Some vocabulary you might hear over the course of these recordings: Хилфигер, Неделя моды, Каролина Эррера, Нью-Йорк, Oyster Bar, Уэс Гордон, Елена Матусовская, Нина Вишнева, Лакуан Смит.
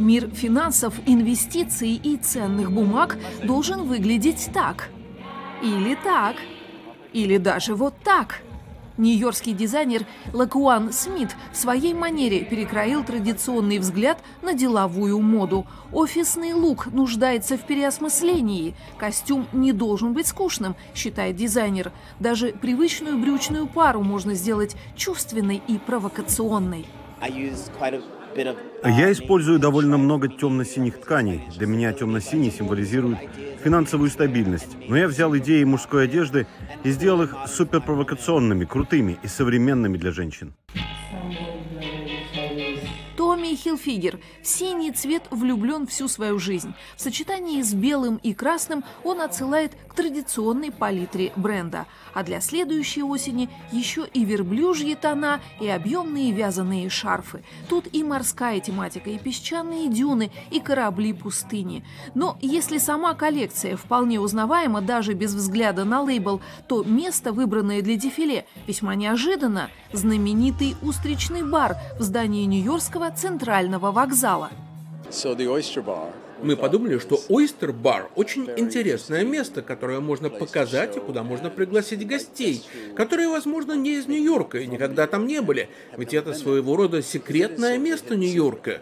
Мир финансов, инвестиций и ценных бумаг должен выглядеть так. Или так. Или даже вот так. Нью-йоркский дизайнер Лакуан Смит в своей манере перекроил традиционный взгляд на деловую моду. Офисный лук нуждается в переосмыслении. Костюм не должен быть скучным, считает дизайнер. Даже привычную брючную пару можно сделать чувственной и провокационной. Я использую довольно много темно-синих тканей. Для меня темно-синий символизирует финансовую стабильность. Но я взял идеи мужской одежды и сделал их суперпровокационными, крутыми и современными для женщин. Хилфигер в синий цвет влюблен всю свою жизнь. В сочетании с белым и красным он отсылает к традиционной палитре бренда. А для следующей осени еще и верблюжьи тона, и объемные вязаные шарфы. Тут и морская тематика, и песчаные дюны, и корабли пустыни. Но если сама коллекция вполне узнаваема даже без взгляда на лейбл, то место, выбранное для дефиле, весьма неожиданно. Знаменитый устричный бар в здании Нью-Йоркского центрального вокзала. Мы подумали, что Oyster Bar очень интересное место, которое можно показать и куда можно пригласить гостей, которые, возможно, не из Нью-Йорка и никогда там не были, ведь это своего рода секретное место Нью-Йорка.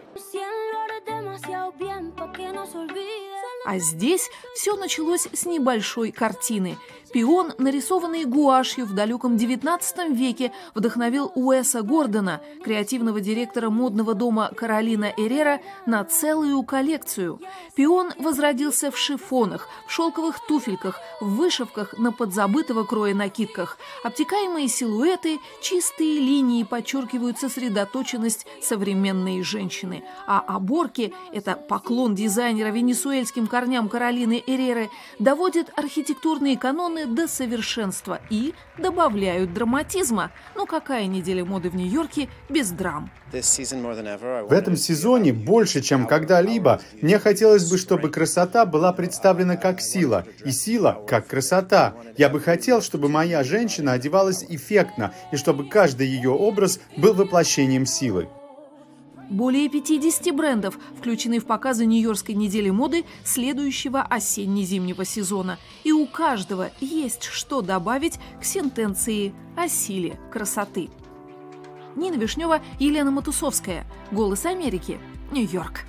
А здесь все началось с небольшой картины. Пион, нарисованный гуашью в далеком 19 веке, вдохновил Уэса Гордона, креативного директора модного дома Каролина Эррера, на целую коллекцию. Пион возродился в шифонах, в шелковых туфельках, в вышивках на подзабытого кроя накидках. Обтекаемые силуэты, чистые линии подчеркивают сосредоточенность современной женщины. А оборки – это поклон дизайнера венесуэльским корням Каролины Эрреры, доводят архитектурные каноны до совершенства и добавляют драматизма. Но какая неделя моды в Нью-Йорке без драм? В этом сезоне больше, чем когда-либо, мне хотелось бы, чтобы красота была представлена как сила, и сила как красота. Я бы хотел, чтобы моя женщина одевалась эффектно, и чтобы каждый ее образ был воплощением силы. Более 50 брендов включены в показы Нью-Йоркской недели моды следующего осенне-зимнего сезона. И у каждого есть что добавить к сентенции о силе красоты. Нина Вишнева, Елена Матусовская. «Голос Америки», Нью-Йорк.